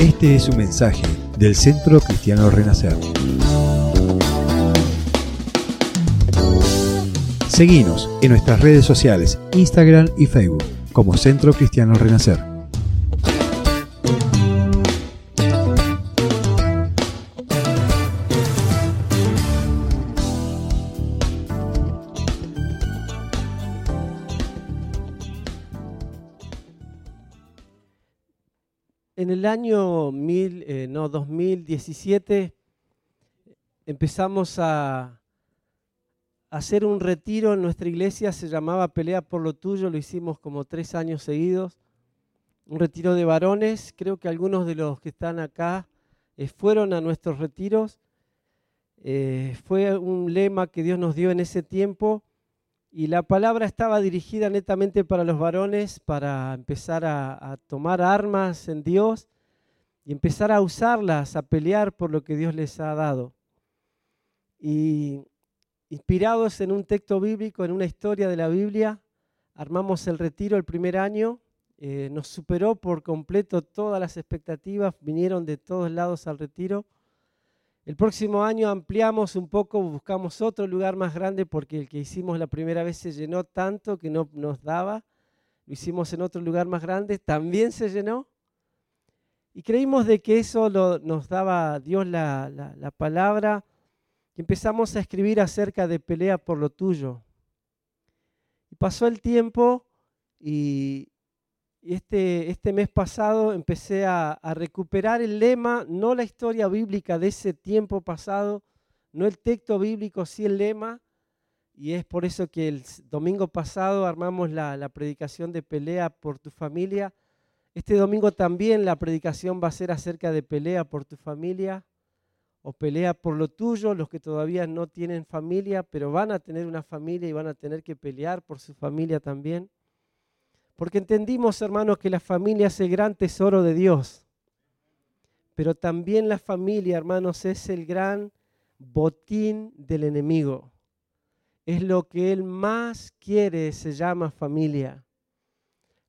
Este es un mensaje del Centro Cristiano Renacer. Seguinos en nuestras redes sociales, Instagram y Facebook, como Centro Cristiano Renacer. En el año 2017 empezamos a hacer un retiro en nuestra iglesia, se llamaba Pelea por lo tuyo, lo hicimos como 3 años seguidos, un retiro de varones. Creo que algunos de los que están acá fueron a nuestros retiros. Fue un lema que Dios nos dio en ese tiempo y la palabra estaba dirigida netamente para los varones, para empezar a tomar armas en Dios y empezar a usarlas, a pelear por lo que Dios les ha dado. Y inspirados en un texto bíblico, en una historia de la Biblia, armamos el retiro el primer año. Nos superó por completo todas las expectativas, vinieron de todos lados al retiro. El próximo año ampliamos un poco, buscamos otro lugar más grande porque el que hicimos la primera vez se llenó tanto que no nos daba. Lo hicimos en otro lugar más grande, también se llenó. Y creímos de que eso nos daba Dios la palabra. Empezamos a escribir acerca de pelea por lo tuyo. Pasó el tiempo y este mes pasado empecé a recuperar el lema, no la historia bíblica de ese tiempo pasado, no el texto bíblico, sí el lema. Y es por eso que el domingo pasado armamos la predicación de pelea por tu familia. Este domingo también la predicación va a ser acerca de pelea por tu familia. O pelea por lo tuyo, los que todavía no tienen familia, pero van a tener una familia y van a tener que pelear por su familia también. Porque entendimos, hermanos, que la familia es el gran tesoro de Dios. Pero también la familia, hermanos, es el gran botín del enemigo. Es lo que él más quiere, se llama familia.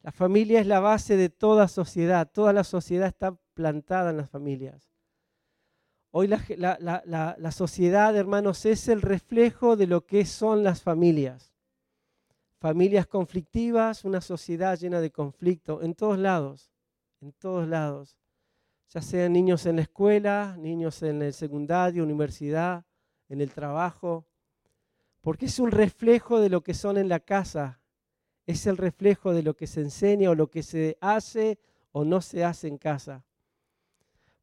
La familia es la base de toda sociedad. Toda la sociedad está plantada en las familias. Hoy la sociedad, hermanos, es el reflejo de lo que son las familias. Familias conflictivas, una sociedad llena de conflicto, en todos lados. Ya sean niños en la escuela, niños en el secundario, universidad, en el trabajo. Porque es un reflejo de lo que son en la casa. Es el reflejo de lo que se enseña o lo que se hace o no se hace en casa.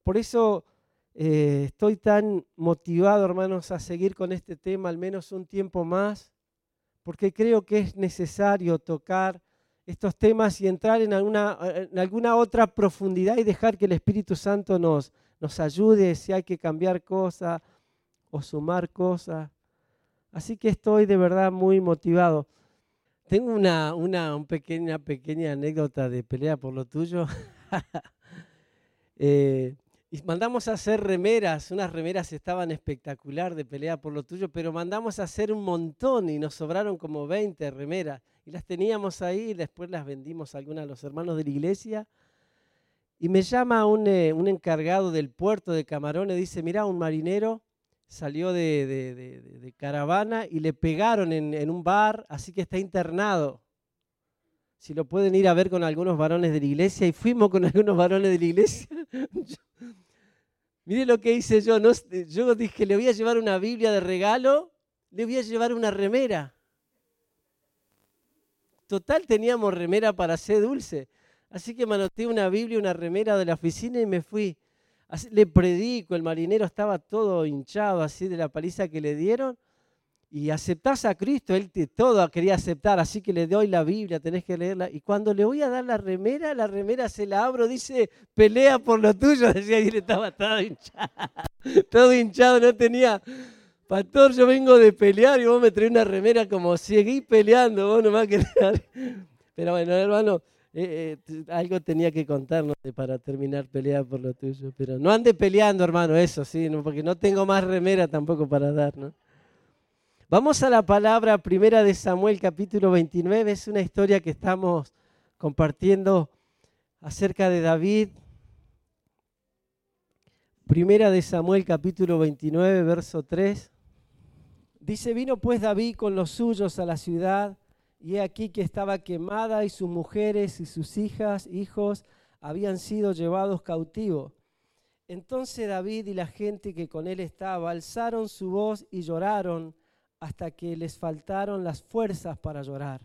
Por eso estoy tan motivado, hermanos, a seguir con este tema al menos un tiempo más, porque creo que es necesario tocar estos temas y entrar en alguna otra profundidad y dejar que el Espíritu Santo nos ayude si hay que cambiar cosas o sumar cosas. Así que estoy de verdad muy motivado. Tengo una pequeña anécdota de pelea por lo tuyo. Y mandamos a hacer remeras, unas remeras estaban espectacular de pelea por lo tuyo, pero mandamos a hacer un montón y nos sobraron como 20 remeras. Y las teníamos ahí y después las vendimos a algunos de los hermanos de la iglesia. Y me llama un encargado del puerto de Camarones, dice, mirá, un marinero salió de caravana y le pegaron en un bar, así que está internado. Si lo pueden ir a ver con algunos varones de la iglesia, y fuimos con algunos varones de la iglesia. Mire lo que hice yo, ¿no? Yo dije, le voy a llevar una Biblia de regalo, le voy a llevar una remera. Total, teníamos remera para hacer dulce. Así que manoteé una Biblia, una remera de la oficina y me fui. Así, le predico, el marinero estaba todo hinchado así de la paliza que le dieron. y aceptás a Cristo, él te todo quería aceptar, así que le doy la Biblia, tenés que leerla. Y cuando le voy a dar la remera se la abro, dice, pelea por lo tuyo, decía, y él estaba todo hinchado, no tenía... Pastor, yo vengo de pelear y vos me traes una remera como seguí peleando, vos nomás querés. Pero bueno, hermano, algo tenía que contarnos para terminar pelea por lo tuyo. Pero no ande peleando, hermano, eso sí, porque no tengo más remera tampoco para dar, ¿no? Vamos a la palabra Primera de Samuel, capítulo 29. Es una historia que estamos compartiendo acerca de David. Primera de Samuel, capítulo 29, verso 3. Dice, vino pues David con los suyos a la ciudad, y he aquí que estaba quemada, y sus mujeres y sus hijas, hijos, habían sido llevados cautivos. Entonces David y la gente que con él estaba alzaron su voz y lloraron, hasta que les faltaron las fuerzas para llorar.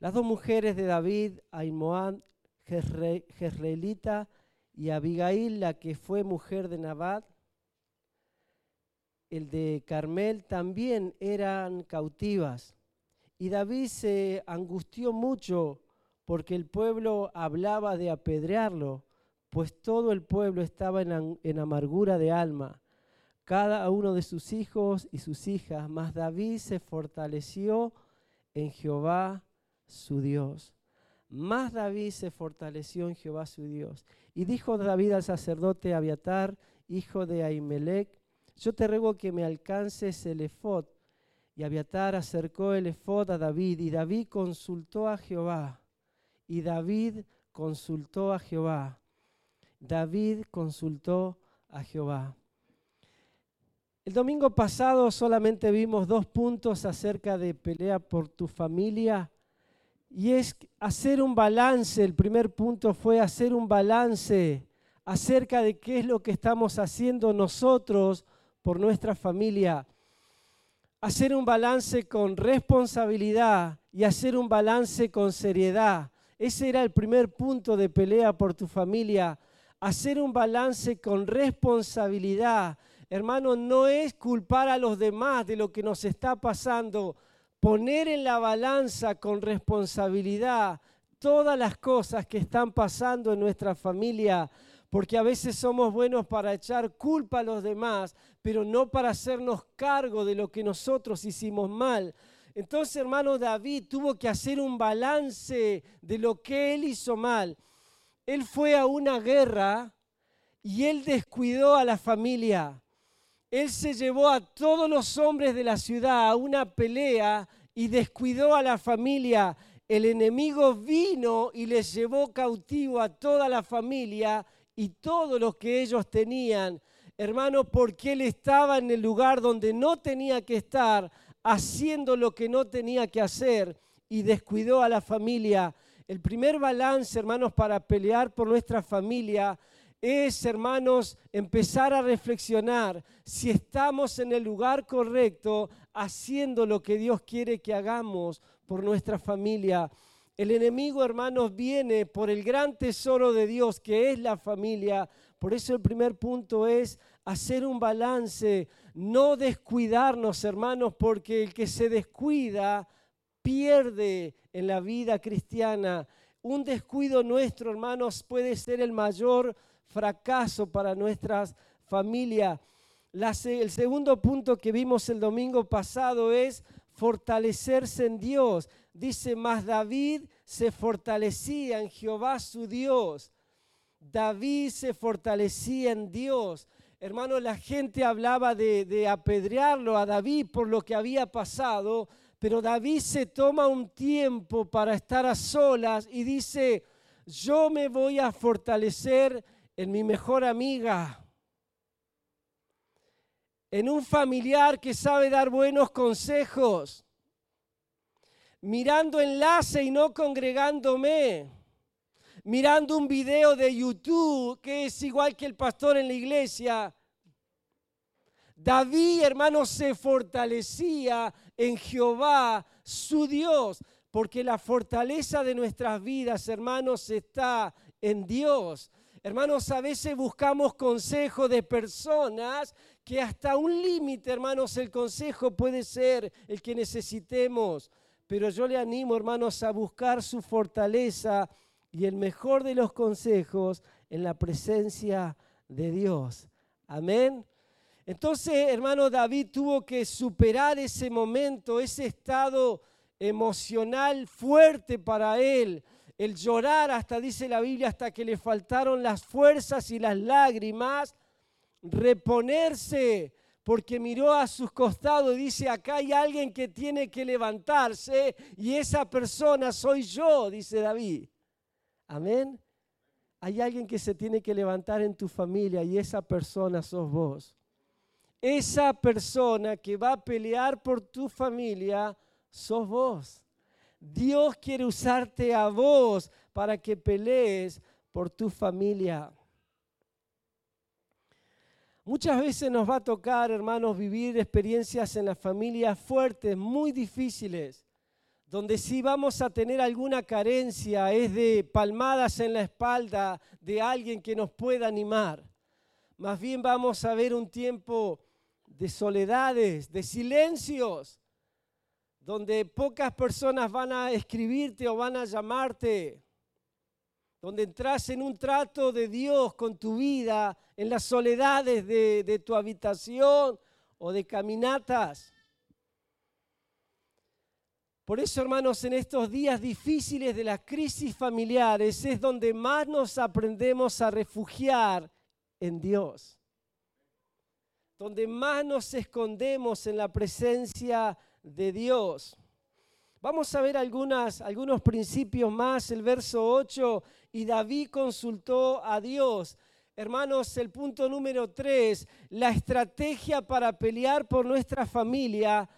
Las dos mujeres de David, Ahinoam, Jezreelita, y Abigail, la que fue mujer de Nabat, el de Carmel, también eran cautivas. Y David se angustió mucho porque el pueblo hablaba de apedrearlo, pues todo el pueblo estaba en amargura de alma, cada uno de sus hijos y sus hijas. Mas David se fortaleció en Jehová su Dios. Mas David se fortaleció en Jehová su Dios. Y dijo David al sacerdote Abiatar, hijo de Ahimelec, yo te ruego que me alcances el efod. Y Abiatar acercó el efod a David, y David consultó a Jehová. El domingo pasado solamente vimos dos puntos acerca de pelea por tu familia. Y es hacer un balance, el primer punto fue hacer un balance acerca de qué es lo que estamos haciendo nosotros por nuestra familia. Hacer un balance con responsabilidad y hacer un balance con seriedad. Ese era el primer punto de pelea por tu familia. Hacer un balance con responsabilidad. Hermano, no es culpar a los demás de lo que nos está pasando. Poner en la balanza con responsabilidad todas las cosas que están pasando en nuestra familia, porque a veces somos buenos para echar culpa a los demás, pero no para hacernos cargo de lo que nosotros hicimos mal. Entonces, hermano, David tuvo que hacer un balance de lo que él hizo mal. Él fue a una guerra y él descuidó a la familia. Él se llevó a todos los hombres de la ciudad a una pelea y descuidó a la familia. El enemigo vino y les llevó cautivo a toda la familia y todo lo que ellos tenían. Hermano, porque él estaba en el lugar donde no tenía que estar, haciendo lo que no tenía que hacer y descuidó a la familia. El primer balance, hermanos, para pelear por nuestra familia es, hermanos, empezar a reflexionar si estamos en el lugar correcto haciendo lo que Dios quiere que hagamos por nuestra familia. El enemigo, hermanos, viene por el gran tesoro de Dios que es la familia. Por eso el primer punto es hacer un balance, no descuidarnos, hermanos, porque el que se descuida pierde en la vida cristiana. Un descuido nuestro, hermanos, puede ser el mayor fracaso para nuestras familias. El segundo punto que vimos el domingo pasado es fortalecerse en Dios. Dice, mas David se fortalecía en Jehová su Dios. David se fortalecía en Dios. Hermano, la gente hablaba de apedrearlo a David por lo que había pasado, pero David se toma un tiempo para estar a solas y dice, yo me voy a fortalecer en mi mejor amiga, en un familiar que sabe dar buenos consejos, mirando enlace y no congregándome, mirando un video de YouTube que es igual que el pastor en la iglesia. David, hermano, se fortalecía en Jehová, su Dios, porque la fortaleza de nuestras vidas, hermanos, está en Dios. Hermanos, a veces buscamos consejo de personas que hasta un límite, hermanos, el consejo puede ser el que necesitemos. Pero yo le animo, hermanos, a buscar su fortaleza y el mejor de los consejos en la presencia de Dios. Amén. Entonces, hermano, David tuvo que superar ese momento, ese estado emocional fuerte para él. El llorar, hasta dice la Biblia, hasta que le faltaron las fuerzas y las lágrimas. Reponerse, porque miró a sus costados y dice, acá hay alguien que tiene que levantarse y esa persona soy yo, dice David. Amén. Hay alguien que se tiene que levantar en tu familia y esa persona sos vos. Esa persona que va a pelear por tu familia sos vos. Dios quiere usarte a vos para que pelees por tu familia. Muchas veces nos va a tocar, hermanos, vivir experiencias en las familias fuertes, muy difíciles, donde sí vamos a tener alguna carencia, es de palmadas en la espalda de alguien que nos pueda animar. Más bien vamos a ver un tiempo de soledades, de silencios, donde pocas personas van a escribirte o van a llamarte, donde entras en un trato de Dios con tu vida, en las soledades de tu habitación o de caminatas. Por eso, hermanos, en estos días difíciles de las crisis familiares es donde más nos aprendemos a refugiar en Dios, donde más nos escondemos en la presencia de Dios. Vamos a ver algunos principios más, el verso 8, y David consultó a Dios. Hermanos, el punto número 3, la estrategia para pelear por nuestra familia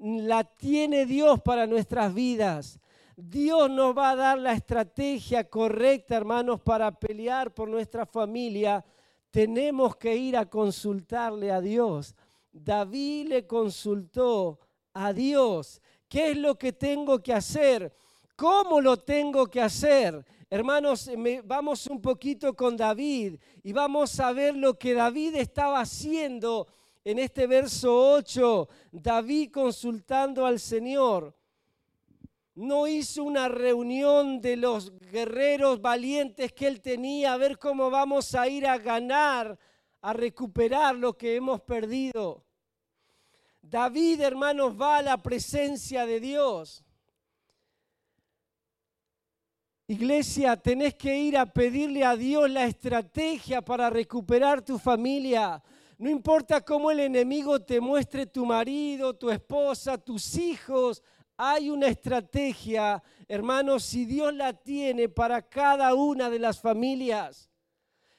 la tiene Dios para nuestras vidas. Dios nos va a dar la estrategia correcta, hermanos, para pelear por nuestra familia. Tenemos que ir a consultarle a Dios. David le consultó a Dios. ¿Qué es lo que tengo que hacer? ¿Cómo lo tengo que hacer? Hermanos, vamos un poquito con David y vamos a ver lo que David estaba haciendo en este verso 8. David consultando al Señor. No hizo una reunión de los guerreros valientes que él tenía, a ver cómo vamos a ir a ganar, a recuperar lo que hemos perdido. David, hermanos, va a la presencia de Dios. Iglesia, tenés que ir a pedirle a Dios la estrategia para recuperar tu familia. No importa cómo el enemigo te muestre tu marido, tu esposa, tus hijos, hay una estrategia, hermanos, si Dios la tiene para cada una de las familias.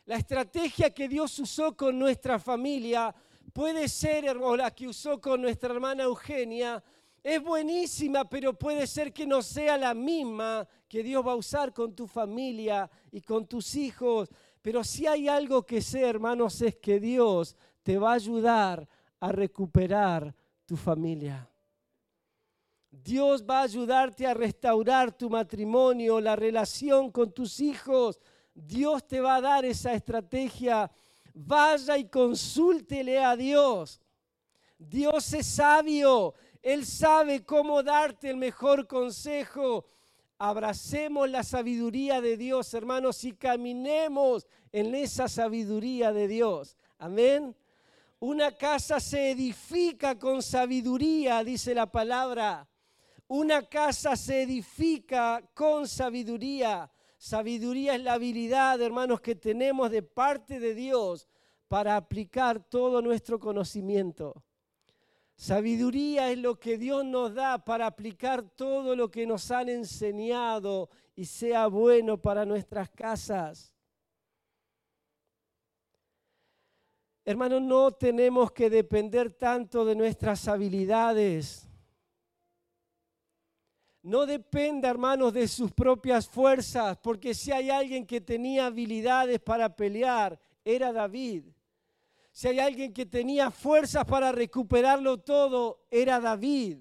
La estrategia que Dios usó con nuestra familia puede ser, o la que usó con nuestra hermana Eugenia, es buenísima, pero puede ser que no sea la misma que Dios va a usar con tu familia y con tus hijos. Pero si hay algo que sé, hermanos, es que Dios te va a ayudar a recuperar tu familia. Dios va a ayudarte a restaurar tu matrimonio, la relación con tus hijos. Dios te va a dar esa estrategia. Vaya y consúltele a Dios. Dios es sabio. Él sabe cómo darte el mejor consejo. Abracemos la sabiduría de Dios, hermanos, y caminemos en esa sabiduría de Dios. Amén. Una casa se edifica con sabiduría, dice la palabra. Una casa se edifica con sabiduría. Sabiduría es la habilidad, hermanos, que tenemos de parte de Dios para aplicar todo nuestro conocimiento. Sabiduría es lo que Dios nos da para aplicar todo lo que nos han enseñado y sea bueno para nuestras casas. Hermanos, no tenemos que depender tanto de nuestras habilidades. No dependa, hermanos, de sus propias fuerzas, porque si hay alguien que tenía habilidades para pelear, era David. Si hay alguien que tenía fuerzas para recuperarlo todo, era David.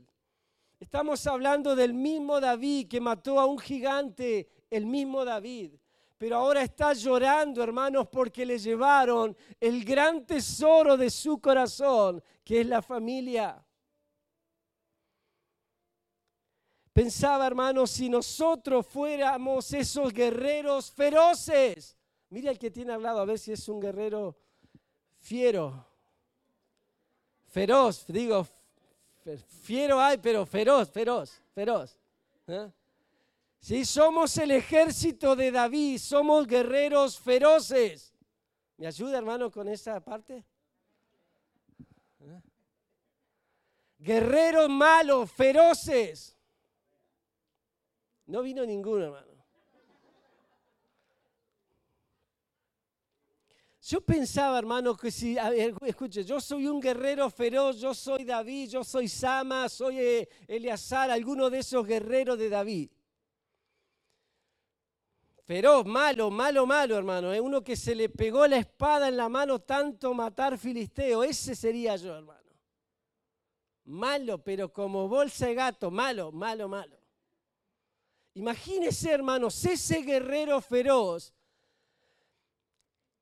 Estamos hablando del mismo David que mató a un gigante, el mismo David. pero ahora está llorando, hermanos, porque le llevaron el gran tesoro de su corazón, que es la familia. Pensaba, hermanos, si nosotros fuéramos esos guerreros feroces. Mira el que tiene al lado, a ver si es un guerrero fiero. Feroz, digo, fiero hay, pero feroz. ¿Eh? Sí, somos el ejército de David, somos guerreros feroces. ¿Me ayuda, hermano, con esa parte? ¿Eh? Guerreros malos, feroces. No vino ninguno, hermano. Yo pensaba, hermano, que si, escuche, yo soy un guerrero feroz, yo soy David, yo soy Sama, soy Eleazar, alguno de esos guerreros de David. Feroz, malo, hermano. Es uno que se le pegó la espada en la mano tanto matar filisteo. Ese sería yo, hermano. Malo, pero como bolsa de gato, malo. Imagínense, hermanos, ese guerrero feroz.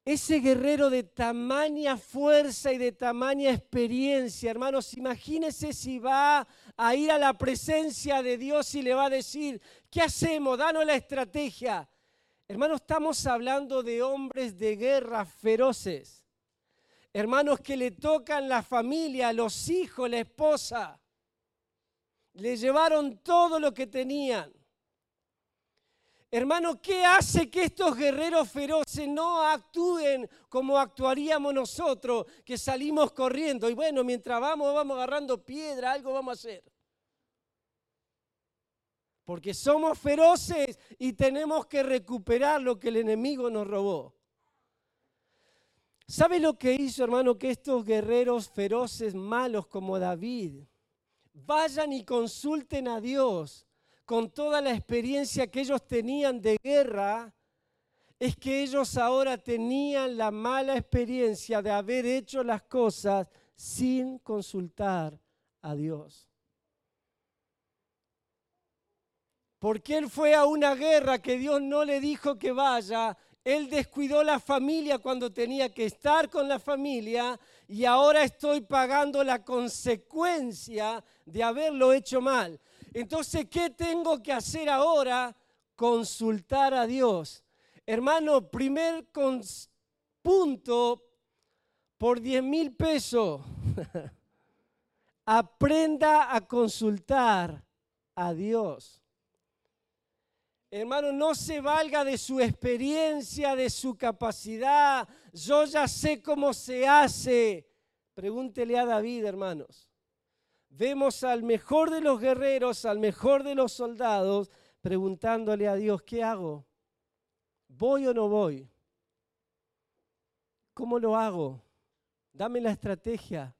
Ese guerrero de tamaña fuerza y de tamaña experiencia, hermanos, imagínense si va a ir a la presencia de Dios y le va a decir, ¿qué hacemos? Danos la estrategia. Hermanos, estamos hablando de hombres de guerra feroces, hermanos que le tocan la familia, los hijos, la esposa. Le llevaron todo lo que tenían. Hermano, ¿qué hace que estos guerreros feroces no actúen como actuaríamos nosotros, que salimos corriendo? Y bueno, mientras vamos agarrando piedra, algo vamos a hacer. Porque somos feroces y tenemos que recuperar lo que el enemigo nos robó. ¿Sabe lo que hizo, hermano? Que estos guerreros feroces, malos como David, vayan y consulten a Dios. Con toda la experiencia que ellos tenían de guerra, es que ellos ahora tenían la mala experiencia de haber hecho las cosas sin consultar a Dios. Porque él fue a una guerra que Dios no le dijo que vaya, él descuidó la familia cuando tenía que estar con la familia y ahora estoy pagando la consecuencia de haberlo hecho mal. Entonces, ¿qué tengo que hacer ahora? Consultar a Dios. Hermano, primer punto por 10.000 pesos. Aprenda a consultar a Dios. Hermano, no se valga de su experiencia, de su capacidad. Yo ya sé cómo se hace. Pregúntele a David, hermanos. Vemos al mejor de los guerreros, al mejor de los soldados, preguntándole a Dios, ¿qué hago? ¿Voy o no voy? ¿Cómo lo hago? Dame la estrategia.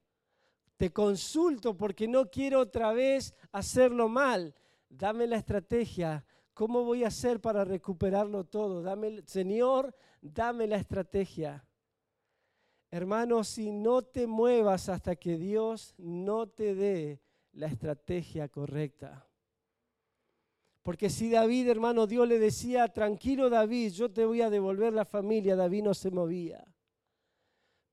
Te consulto porque no quiero otra vez hacerlo mal. Dame la estrategia. ¿Cómo voy a hacer para recuperarlo todo? Señor, dame la estrategia. Hermano, si no te muevas hasta que Dios no te dé la estrategia correcta. Porque si David, hermano, Dios le decía, tranquilo David, yo te voy a devolver la familia, David no se movía.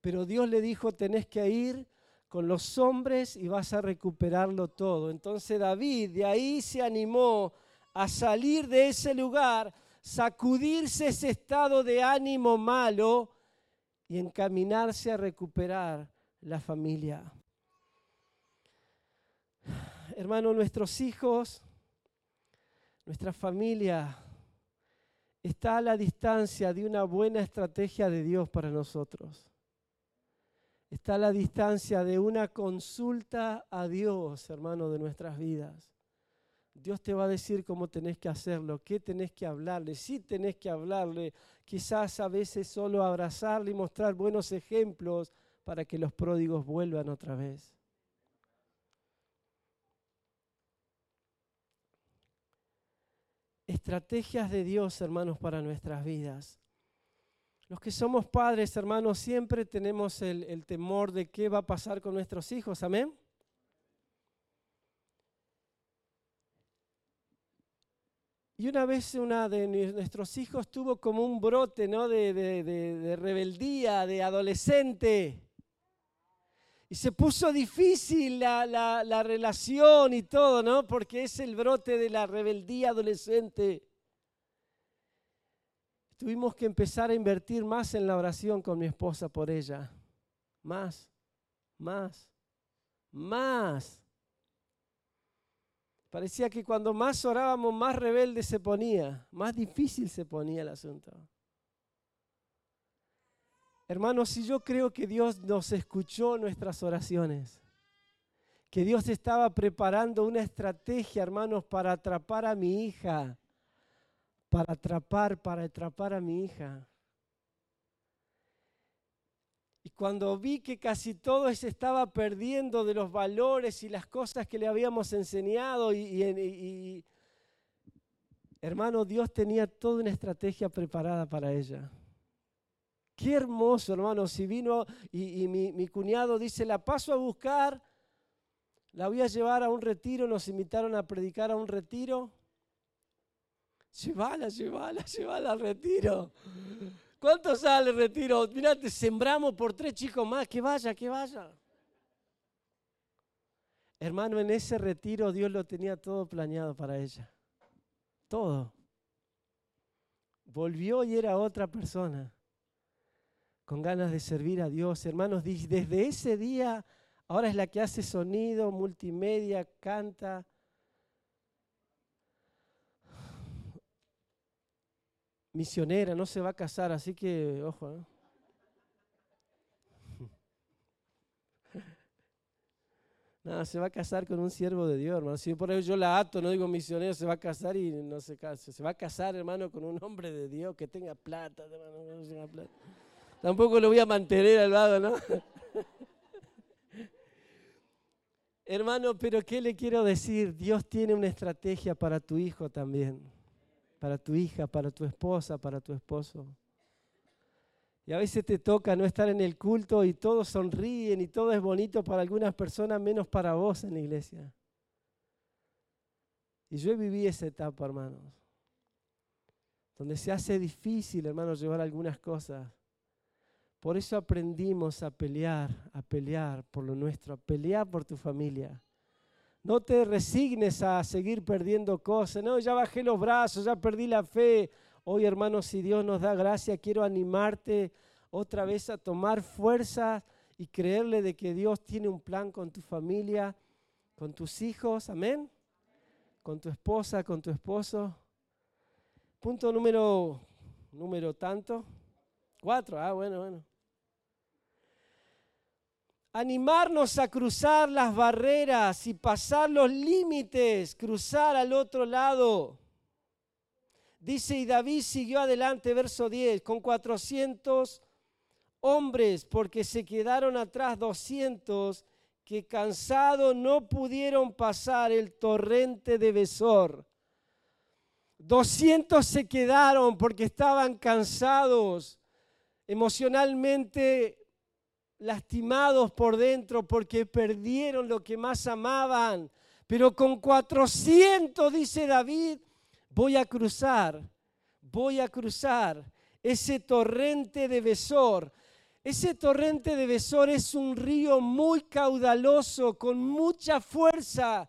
Pero Dios le dijo, tenés que ir con los hombres y vas a recuperarlo todo. Entonces David de ahí se animó a salir de ese lugar, sacudirse ese estado de ánimo malo, y encaminarse a recuperar la familia. Hermano, nuestros hijos, nuestra familia está a la distancia de una buena estrategia de Dios para nosotros. Está a la distancia de una consulta a Dios, hermano, de nuestras vidas. Dios te va a decir cómo tenés que hacerlo, qué tenés que hablarle, si tenés que hablarle, quizás a veces solo abrazarle y mostrar buenos ejemplos para que los pródigos vuelvan otra vez. Estrategias de Dios, hermanos, para nuestras vidas. Los que somos padres, hermanos, siempre tenemos el temor de qué va a pasar con nuestros hijos, amén. Y una vez una de nuestros hijos tuvo como un brote, ¿no?, de rebeldía, de adolescente. Y se puso difícil la relación y todo, ¿no? Porque es el brote de la rebeldía adolescente. Tuvimos que empezar a invertir más en la oración con mi esposa por ella. Más. Parecía que cuando más orábamos, más rebelde se ponía, más difícil se ponía el asunto. Hermanos, si yo creo que Dios nos escuchó nuestras oraciones, que Dios estaba preparando una estrategia, hermanos, para atrapar a mi hija, para atrapar a mi hija. Y cuando vi que casi todo se estaba perdiendo de los valores y las cosas que le habíamos enseñado, hermano, Dios tenía toda una estrategia preparada para ella. Qué hermoso, hermano, si vino y mi cuñado dice, la paso a buscar, la voy a llevar a un retiro, nos invitaron a predicar a un retiro. Llévala al retiro. ¿Cuánto sale el retiro? Mirá, te sembramos por 3 chicos más, que vaya. Hermano, en ese retiro Dios lo tenía todo planeado para ella. Todo. Volvió y era otra persona, con ganas de servir a Dios. Hermanos, desde ese día, ahora es la que hace sonido, multimedia, canta. Misionera, no se va a casar, así que, ojo, ¿no? No, se va a casar con un siervo de Dios, hermano. Si por ahí yo la ato, no digo misionero, se va a casar y no se casa. Se va a casar, hermano, con un hombre de Dios que tenga plata, hermano, que no tenga plata. Tampoco lo voy a mantener al lado, ¿no? Hermano, pero ¿qué le quiero decir? Dios tiene una estrategia para tu hijo también. Para tu hija, para tu esposa, para tu esposo. Y a veces te toca no estar en el culto y todos sonríen y todo es bonito para algunas personas, menos para vos en la iglesia. Y yo viví esa etapa, hermanos, donde se hace difícil, hermanos, llevar algunas cosas. Por eso aprendimos a pelear por lo nuestro, a pelear por tu familia. No te resignes a seguir perdiendo cosas. No, ya bajé los brazos, ya perdí la fe. Hoy, hermanos, si Dios nos da gracia, quiero animarte otra vez a tomar fuerzas y creerle de que Dios tiene un plan con tu familia, con tus hijos, amén, con tu esposa, con tu esposo. Punto número tanto, 4, bueno. Animarnos a cruzar las barreras y pasar los límites, cruzar al otro lado. Dice, y David siguió adelante, verso 10, con 400 hombres, porque se quedaron atrás 200 que cansados no pudieron pasar el torrente de Besor. 200 se quedaron porque estaban cansados emocionalmente, lastimados por dentro porque perdieron lo que más amaban. Pero con 400, dice David, voy a cruzar ese torrente de Besor. Ese torrente de Besor es un río muy caudaloso, con mucha fuerza.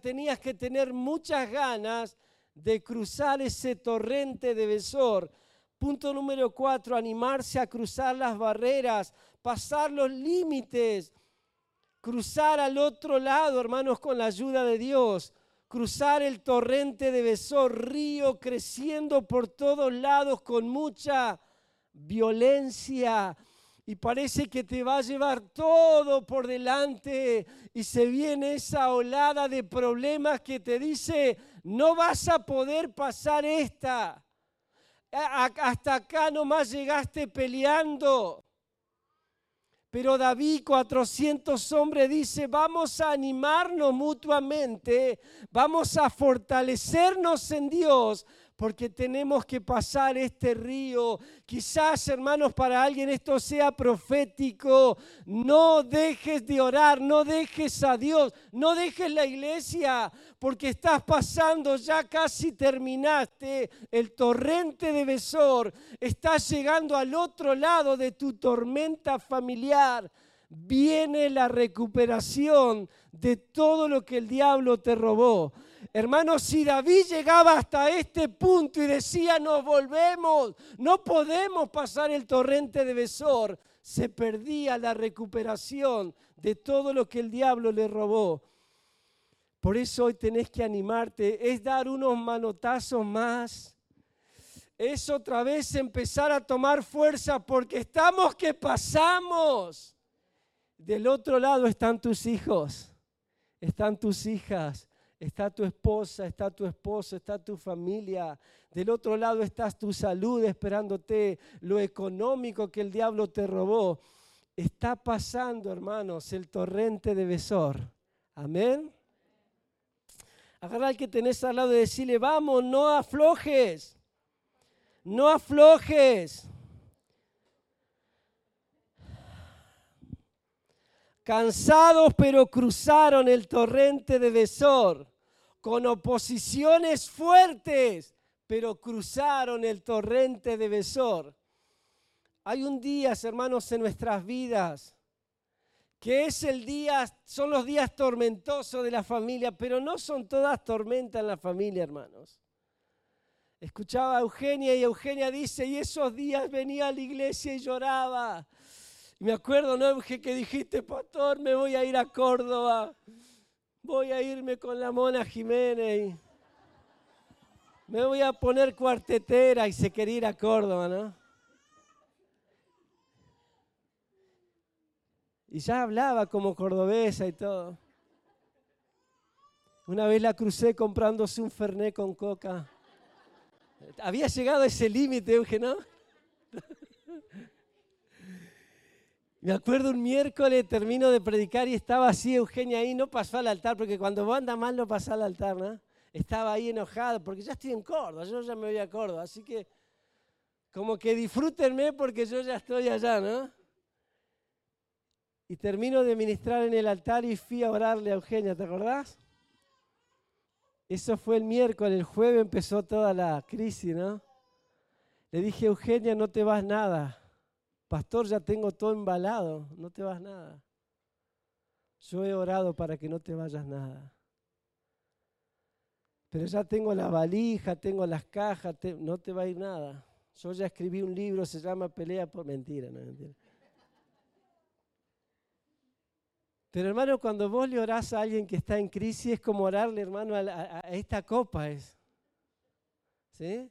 Tenías que tener muchas ganas de cruzar ese torrente de Besor. Punto número 4, animarse a cruzar las barreras, pasar los límites, cruzar al otro lado, hermanos, con la ayuda de Dios, cruzar el torrente de Besor, río creciendo por todos lados con mucha violencia. Y parece que te va a llevar todo por delante y se viene esa olada de problemas que te dice, no vas a poder pasar esta. Hasta acá nomás llegaste peleando. Pero David, 400 hombres, dice, vamos a animarnos mutuamente, vamos a fortalecernos en Dios porque tenemos que pasar este río. Quizás, hermanos, para alguien esto sea profético. No dejes de orar, no dejes a Dios, no dejes la iglesia, porque estás pasando, ya casi terminaste el torrente de Besor. Estás llegando al otro lado de tu tormenta familiar. Viene la recuperación de todo lo que el diablo te robó. Hermanos, si David llegaba hasta este punto y decía, nos volvemos, no podemos pasar el torrente de Besor, se perdía la recuperación de todo lo que el diablo le robó. Por eso hoy tenés que animarte, es dar unos manotazos más, es otra vez empezar a tomar fuerza, porque estamos que pasamos. Del otro lado están tus hijos, están tus hijas, está tu esposa, está tu esposo, está tu familia. Del otro lado estás tu salud esperándote, lo económico que el diablo te robó. Está pasando, hermanos, el torrente de Besor. Amén. Agarra al que tenés al lado y decirle, vamos, no aflojes, no aflojes. Cansados pero cruzaron el torrente de Besor, con oposiciones fuertes, pero cruzaron el torrente de Besor. Hay un día, hermanos, en nuestras vidas, que es el día, son los días tormentosos de la familia, pero no son todas tormentas en la familia, hermanos. Escuchaba a Eugenia y Eugenia dice, y esos días venía a la iglesia y lloraba. Me acuerdo, ¿no, Eugenio, que dijiste, pastor, me voy a ir a Córdoba, voy a irme con la Mona Jiménez, me voy a poner cuartetera, y se quería ir a Córdoba, ¿no? Y ya hablaba como cordobesa y todo. Una vez la crucé comprándose un fernet con coca. Había llegado a ese límite, Eugenio, ¿no? Me acuerdo un miércoles, termino de predicar y estaba así Eugenia ahí, no pasó al altar, porque cuando vos andas mal no pasás al altar, ¿no? Estaba ahí enojado, porque ya estoy en Córdoba, yo ya me voy a Córdoba, así que como que disfrútenme porque yo ya estoy allá, ¿no? Y termino de ministrar en el altar y fui a orarle a Eugenia, ¿te acordás? Eso fue el miércoles, el jueves empezó toda la crisis, ¿no? Le dije, Eugenia, no te vas nada. Pastor, ya tengo todo embalado, no te vas nada. Yo he orado para que no te vayas nada. Pero ya tengo la valija, tengo las cajas, no te va a ir nada. Yo ya escribí un libro, se llama Pelea por... Mentira, no es mentira. Pero hermano, cuando vos le orás a alguien que está en crisis, es como orarle, hermano, a esta copa. Es. ¿Sí?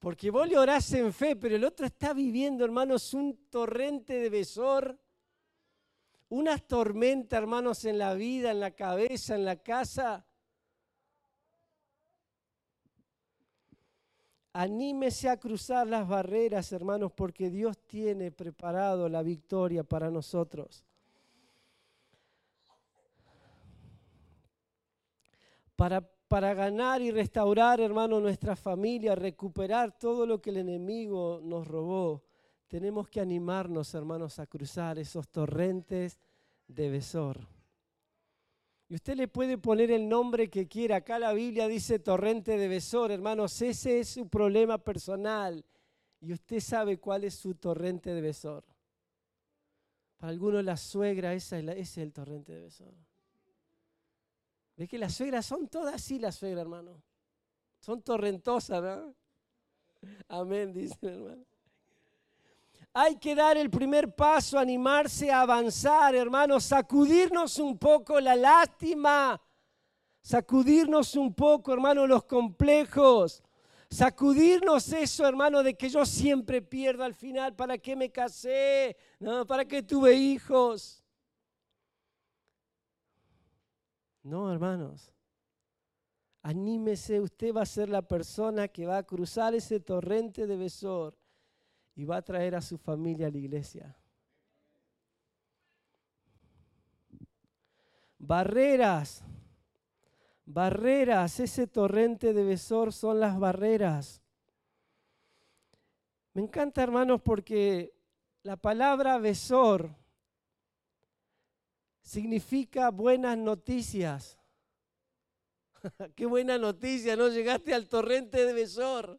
Porque vos le orás en fe, pero el otro está viviendo, hermanos, un torrente de Besor, una tormenta, hermanos, en la vida, en la cabeza, en la casa. Anímese a cruzar las barreras, hermanos, porque Dios tiene preparado la victoria para nosotros. Para ganar y restaurar, hermano, nuestra familia, recuperar todo lo que el enemigo nos robó, tenemos que animarnos, hermanos, a cruzar esos torrentes de Besor. Y usted le puede poner el nombre que quiera. Acá la Biblia dice torrente de Besor, hermanos, ese es su problema personal. Y usted sabe cuál es su torrente de Besor. Para algunos la suegra, ese es el torrente de Besor. Es que las suegras son todas así, las suegras, hermano. Son torrentosas, ¿no? Amén, dice el hermano. Hay que dar el primer paso, animarse a avanzar, hermano. Sacudirnos un poco la lástima. Sacudirnos un poco, hermano, los complejos. Sacudirnos eso, hermano, de que yo siempre pierdo al final. ¿Para qué me casé? ¿No? ¿Para qué tuve hijos? No, hermanos, anímese, usted va a ser la persona que va a cruzar ese torrente de Besor y va a traer a su familia a la iglesia. Barreras, barreras, ese torrente de Besor son las barreras. Me encanta, hermanos, porque la palabra Besor significa buenas noticias. ¡Qué buena noticia! ¿No? Llegaste al torrente de Besor.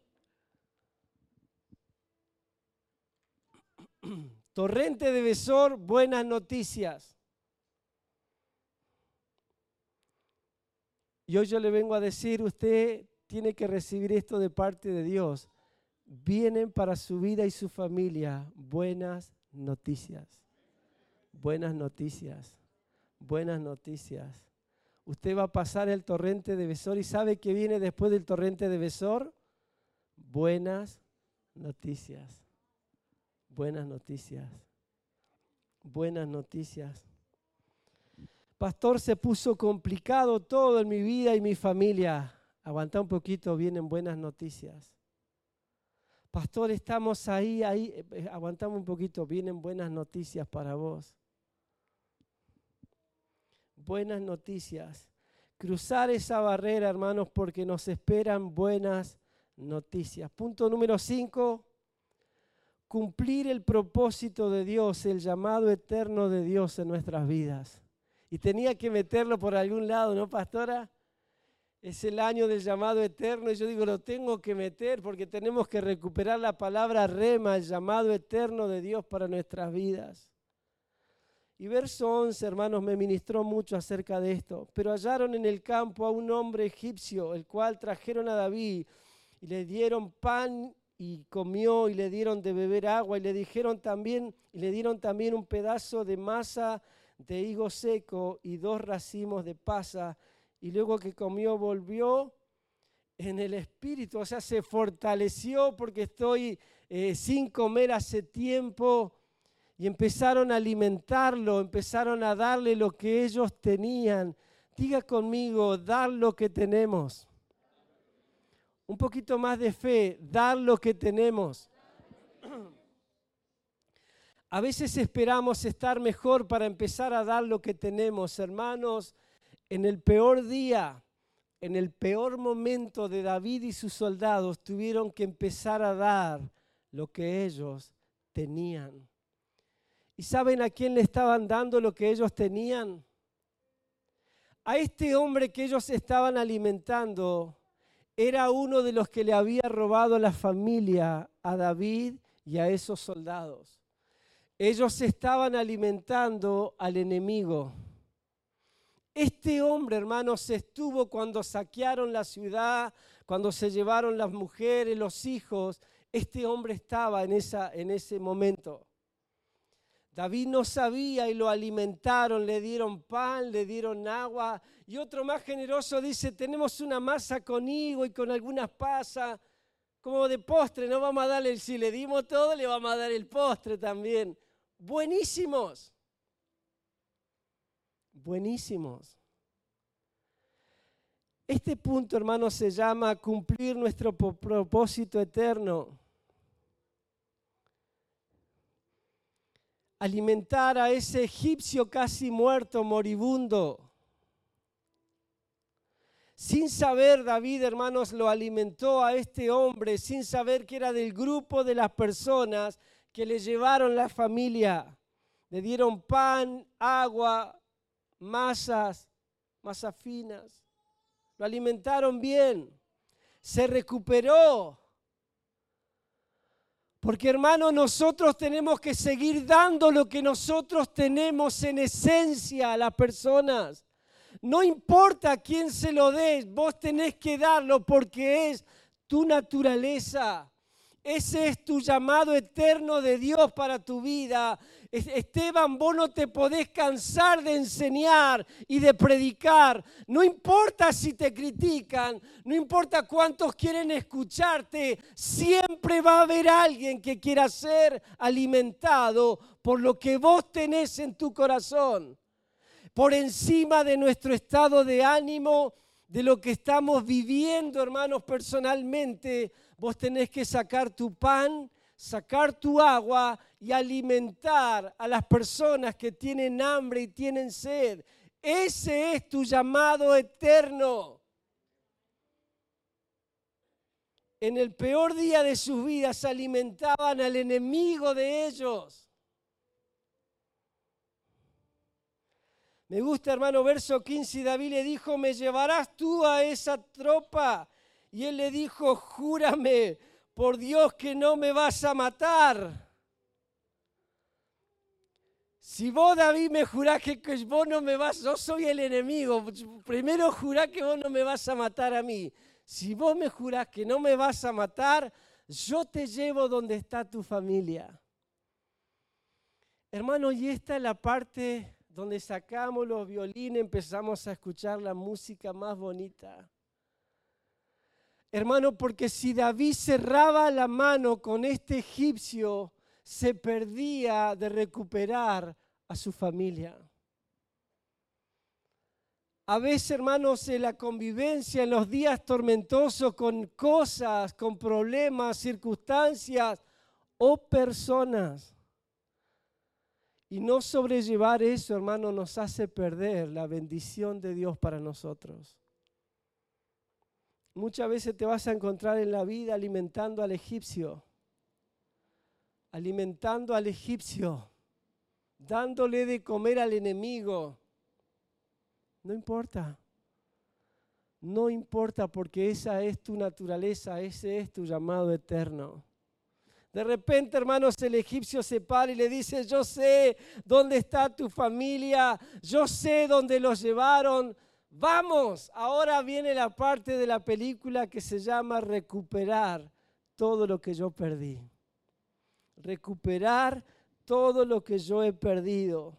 Torrente de Besor, buenas noticias. Y hoy yo le vengo a decir, usted tiene que recibir esto de parte de Dios. Vienen para su vida y su familia buenas noticias. Buenas noticias. Buenas noticias. Usted va a pasar el torrente de Besor y sabe que viene después del torrente de Besor. Buenas noticias. Buenas noticias. Buenas noticias. Pastor, se puso complicado todo en mi vida y mi familia. Aguantá un poquito, vienen buenas noticias. Pastor, estamos ahí. Aguantamos un poquito, vienen buenas noticias para vos. Buenas noticias. Cruzar esa barrera, hermanos, porque nos esperan buenas noticias. Punto número 5. Cumplir el propósito de Dios, el llamado eterno de Dios en nuestras vidas. Y tenía que meterlo por algún lado, ¿no, pastora? Es el año del llamado eterno y yo digo, lo tengo que meter porque tenemos que recuperar la palabra rema, el llamado eterno de Dios para nuestras vidas. Y verso 11, hermanos, me ministró mucho acerca de esto. Pero hallaron en el campo a un hombre egipcio, el cual trajeron a David y le dieron pan y comió y le dieron de beber agua y le dieron también un pedazo de masa de higo seco y 2 racimos de pasa. Y luego que comió volvió en el espíritu, o sea, se fortaleció porque estoy sin comer hace tiempo. Y empezaron a alimentarlo, empezaron a darle lo que ellos tenían. Diga conmigo, dar lo que tenemos. Un poquito más de fe, dar lo que tenemos. A veces esperamos estar mejor para empezar a dar lo que tenemos. Hermanos, en el peor día, en el peor momento de David y sus soldados, tuvieron que empezar a dar lo que ellos tenían. ¿Y saben a quién le estaban dando lo que ellos tenían? A este hombre que ellos estaban alimentando, era uno de los que le había robado la familia a David y a esos soldados. Ellos estaban alimentando al enemigo. Este hombre, hermanos, estuvo cuando saquearon la ciudad, cuando se llevaron las mujeres, los hijos. Este hombre estaba en ese momento. David no sabía y lo alimentaron, le dieron pan, le dieron agua. Y otro más generoso dice, tenemos una masa con higo y con algunas pasas, como de postre, no vamos a darle, si le dimos todo, le vamos a dar el postre también. Buenísimos. Buenísimos. Este punto, hermanos, se llama cumplir nuestro propósito eterno. Alimentar a ese egipcio casi muerto, moribundo. Sin saber, David, hermanos, lo alimentó a este hombre, sin saber que era del grupo de las personas que le llevaron la familia. Le dieron pan, agua, masas finas. Lo alimentaron bien. Se recuperó. Porque, hermanos, nosotros tenemos que seguir dando lo que nosotros tenemos en esencia a las personas. No importa a quién se lo des, vos tenés que darlo porque es tu naturaleza. Ese es tu llamado eterno de Dios para tu vida. Esteban, vos no te podés cansar de enseñar y de predicar. No importa si te critican, no importa cuántos quieren escucharte, siempre va a haber alguien que quiera ser alimentado por lo que vos tenés en tu corazón. Por encima de nuestro estado de ánimo, de lo que estamos viviendo, hermanos, personalmente, vos tenés que sacar tu pan, sacar tu agua y alimentar a las personas que tienen hambre y tienen sed. Ese es tu llamado eterno. en el peor día de sus vidas alimentaban al enemigo de ellos. Me gusta, hermano, verso 15, y David le dijo, me llevarás tú a esa tropa. Y él le dijo, júrame por Dios que no me vas a matar. Si vos, David, me jurás que vos no me vas, yo soy el enemigo, primero jurá que vos no me vas a matar a mí. Si vos me jurás que no me vas a matar, yo te llevo donde está tu familia. Hermano, y esta es la parte donde sacamos los violines, empezamos a escuchar la música más bonita. Hermano, porque si David cerraba la mano con este egipcio, se perdía de recuperar a su familia. A veces, hermanos, en la convivencia, en los días tormentosos, con cosas, con problemas, circunstancias o personas, y no sobrellevar eso, hermano, nos hace perder la bendición de Dios para nosotros. Muchas veces te vas a encontrar en la vida alimentando al egipcio, dándole de comer al enemigo. No importa, no importa, porque esa es tu naturaleza, ese es tu llamado eterno. De repente, hermanos, el egipcio se para y le dice, yo sé dónde está tu familia, yo sé dónde los llevaron. Vamos, ahora viene la parte de la película que se llama recuperar todo lo que yo perdí. Recuperar todo lo que yo he perdido.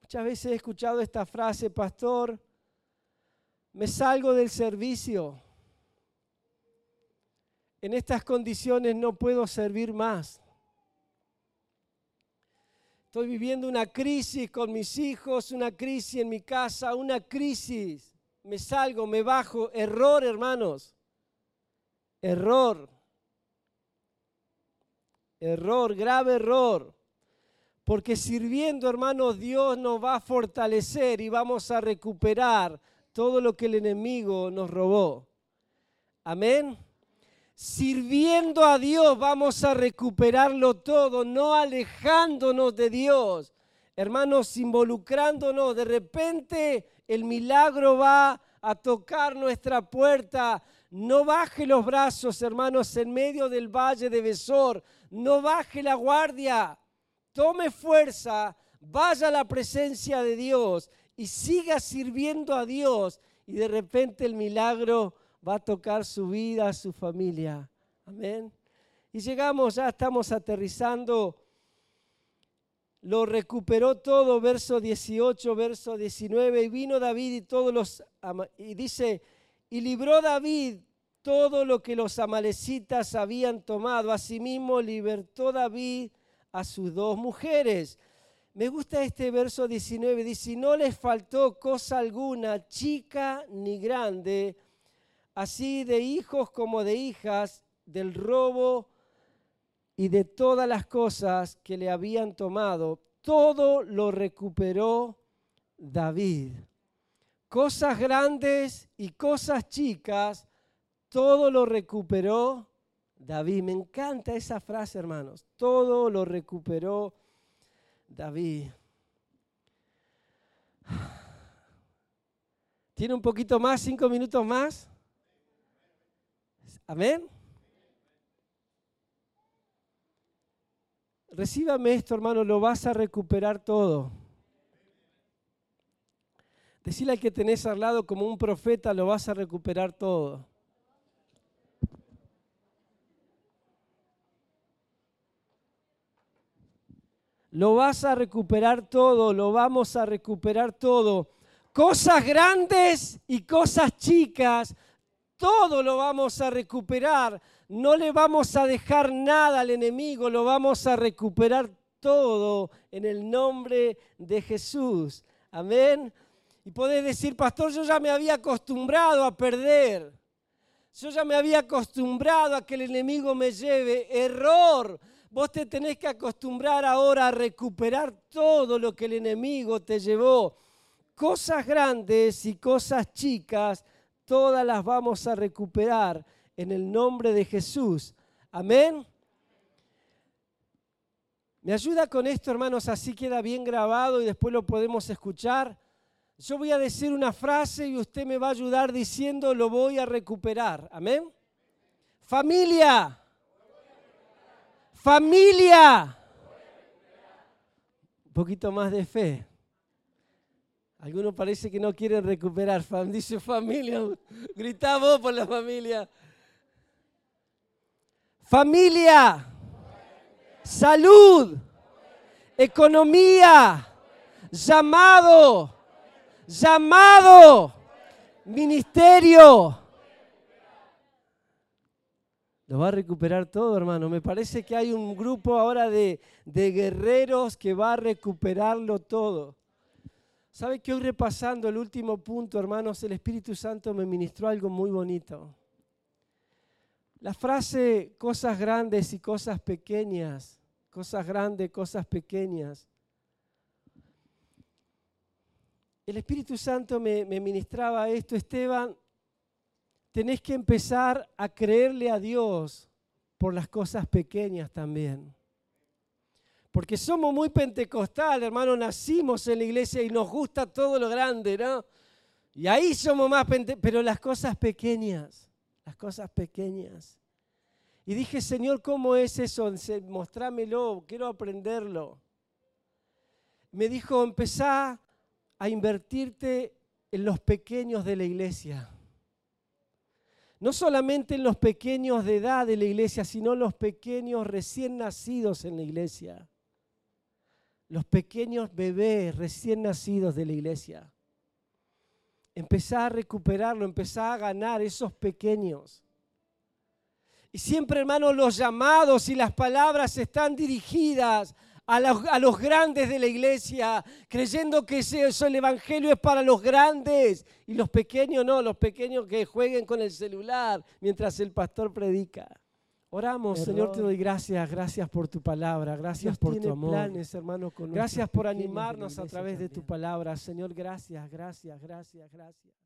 Muchas veces he escuchado esta frase, pastor, me salgo del servicio. En estas condiciones no puedo servir más. Estoy viviendo una crisis con mis hijos, una crisis en mi casa, una crisis. Me salgo, me bajo. Error, hermanos. Error. Error, grave error. Porque sirviendo, hermanos, Dios nos va a fortalecer y vamos a recuperar todo lo que el enemigo nos robó. Amén. Sirviendo a Dios vamos a recuperarlo todo, no alejándonos de Dios. Hermanos, involucrándonos. De repente el milagro va a tocar nuestra puerta. No baje los brazos, hermanos, en medio del valle de Besor. No baje la guardia. Tome fuerza, vaya a la presencia de Dios y siga sirviendo a Dios. Y de repente el milagro va a tocar su vida, su familia. Amén. Y llegamos, ya estamos aterrizando. Lo recuperó todo, verso 18, verso 19. Y vino David y todos los... Y dice, y libró David todo lo que los amalecitas habían tomado. Asimismo libertó David a sus dos mujeres. Me gusta este verso 19. Dice, y no les faltó cosa alguna, chica ni grande, así de hijos como de hijas, del robo y de todas las cosas que le habían tomado. Todo lo recuperó David. Cosas grandes y cosas chicas, todo lo recuperó David. Me encanta esa frase, hermanos. Todo lo recuperó David. ¿Tiene un poquito más, 5 minutos más? Amén. Recíbame esto, hermano, lo vas a recuperar todo. Decile al que tenés al lado como un profeta, lo vas a recuperar todo. Lo vas a recuperar todo, lo vamos a recuperar todo. Cosas grandes y cosas chicas, todo lo vamos a recuperar. No le vamos a dejar nada al enemigo, lo vamos a recuperar todo en el nombre de Jesús. Amén. Y podés decir, pastor, yo ya me había acostumbrado a perder. Yo ya me había acostumbrado a que el enemigo me lleve. Error. Vos te tenés que acostumbrar ahora a recuperar todo lo que el enemigo te llevó. cosas grandes y cosas chicas, todas las vamos a recuperar en el nombre de Jesús. Amén. ¿Me ayuda con esto, hermanos? Así queda bien grabado y después lo podemos escuchar. Yo voy a decir una frase y usted me va a ayudar diciendo, lo voy a recuperar. Amén. Familia. Familia. Un poquito más de fe. Algunos parece que no quieren recuperar. Dice familia. Gritá vos por la familia. Familia. Salud, economía, llamado, ministerio. Lo va a recuperar todo, hermano. Me parece que hay un grupo ahora de guerreros que va a recuperarlo todo. ¿Sabe que hoy repasando el último punto, hermanos, el Espíritu Santo me ministró algo muy bonito? La frase cosas grandes y cosas pequeñas, cosas grandes, cosas pequeñas. El Espíritu Santo me ministraba esto, Esteban, tenés que empezar a creerle a Dios por las cosas pequeñas también. Porque somos muy pentecostal, hermano, nacimos en la iglesia y nos gusta todo lo grande, ¿no? Y ahí somos más pentecostales, pero las cosas pequeñas. Las cosas pequeñas. Y dije, Señor, ¿cómo es eso? Mostrámelo, quiero aprenderlo. Me dijo, empezá a invertirte en los pequeños de la iglesia. No solamente en los pequeños de edad de la iglesia, sino los pequeños recién nacidos en la iglesia. Los pequeños bebés recién nacidos de la iglesia. Empezá a recuperarlo, empezá a ganar esos pequeños. Y siempre, hermanos, los llamados y las palabras están dirigidas a los grandes de la iglesia, creyendo que el evangelio es para los grandes y los pequeños no, los pequeños que jueguen con el celular mientras el pastor predica. Oramos, Señor, te doy gracias, gracias por tu palabra, gracias por tu amor. Planes, hermano, gracias por animarnos a través de tu palabra, Señor, gracias, gracias, gracias, gracias.